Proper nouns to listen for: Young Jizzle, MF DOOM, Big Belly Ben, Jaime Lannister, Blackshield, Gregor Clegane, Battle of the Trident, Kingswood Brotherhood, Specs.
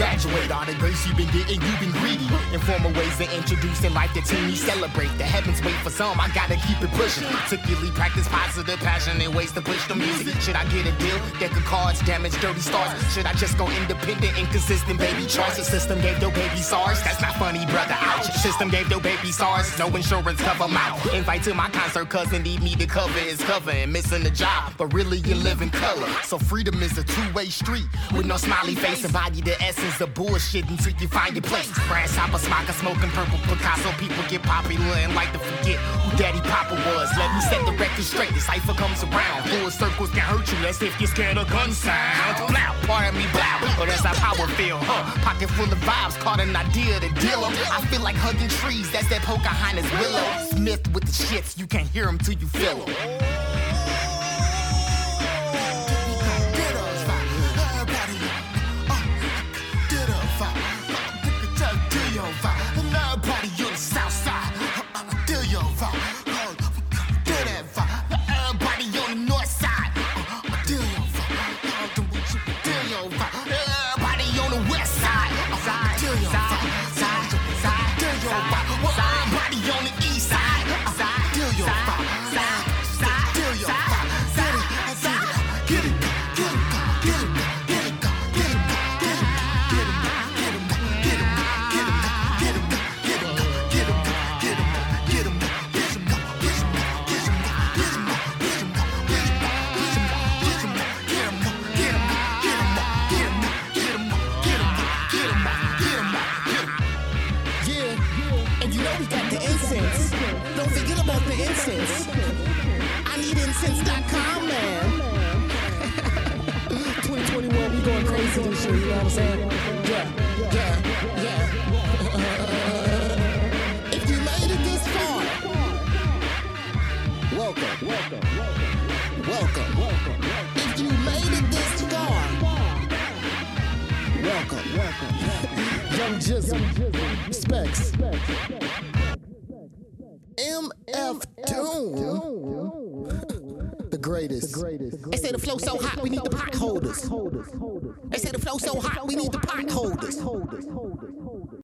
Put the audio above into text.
graduate. All the grace you've been getting, you've been greedy. Informal ways to introduce in life that teeny celebrate. The heavens wait for some, I gotta keep it pushing. Particularly practice positive, passionate ways to push the music. Should I get a deal? Deck of cards, damage, dirty stars. Should I just go independent, inconsistent, baby choice? The system gave your baby SARS. That's not funny, brother, ouch. System gave your baby SARS. No insurance cover mouth. Invite to my concert, cousin need me to cover his cover. And missing the job, but really you live in color. So freedom is a two-way street with no smiley face. Embody the essence of bullshit until you find your place. Grasshopper, smocker, smoking purple Picasso. People get popular and like to forget who Daddy Papa was. Let me set the record straight. This life comes around. Full circles can hurt you. That's if you're scared of gun sound. Blow, pardon me, blow. Or that's how power feel, huh? Pocket full of vibes, caught an idea to deal 'em. I feel like hugging trees. That's that Pocahontas willow. Smith with the shits. You can't hear 'em till you feel 'em. Young Jizzle, Specs, MF DOOM, the greatest. They say the flow so hot, we need the pot holders. They say the flow so hot, we need the pot holders.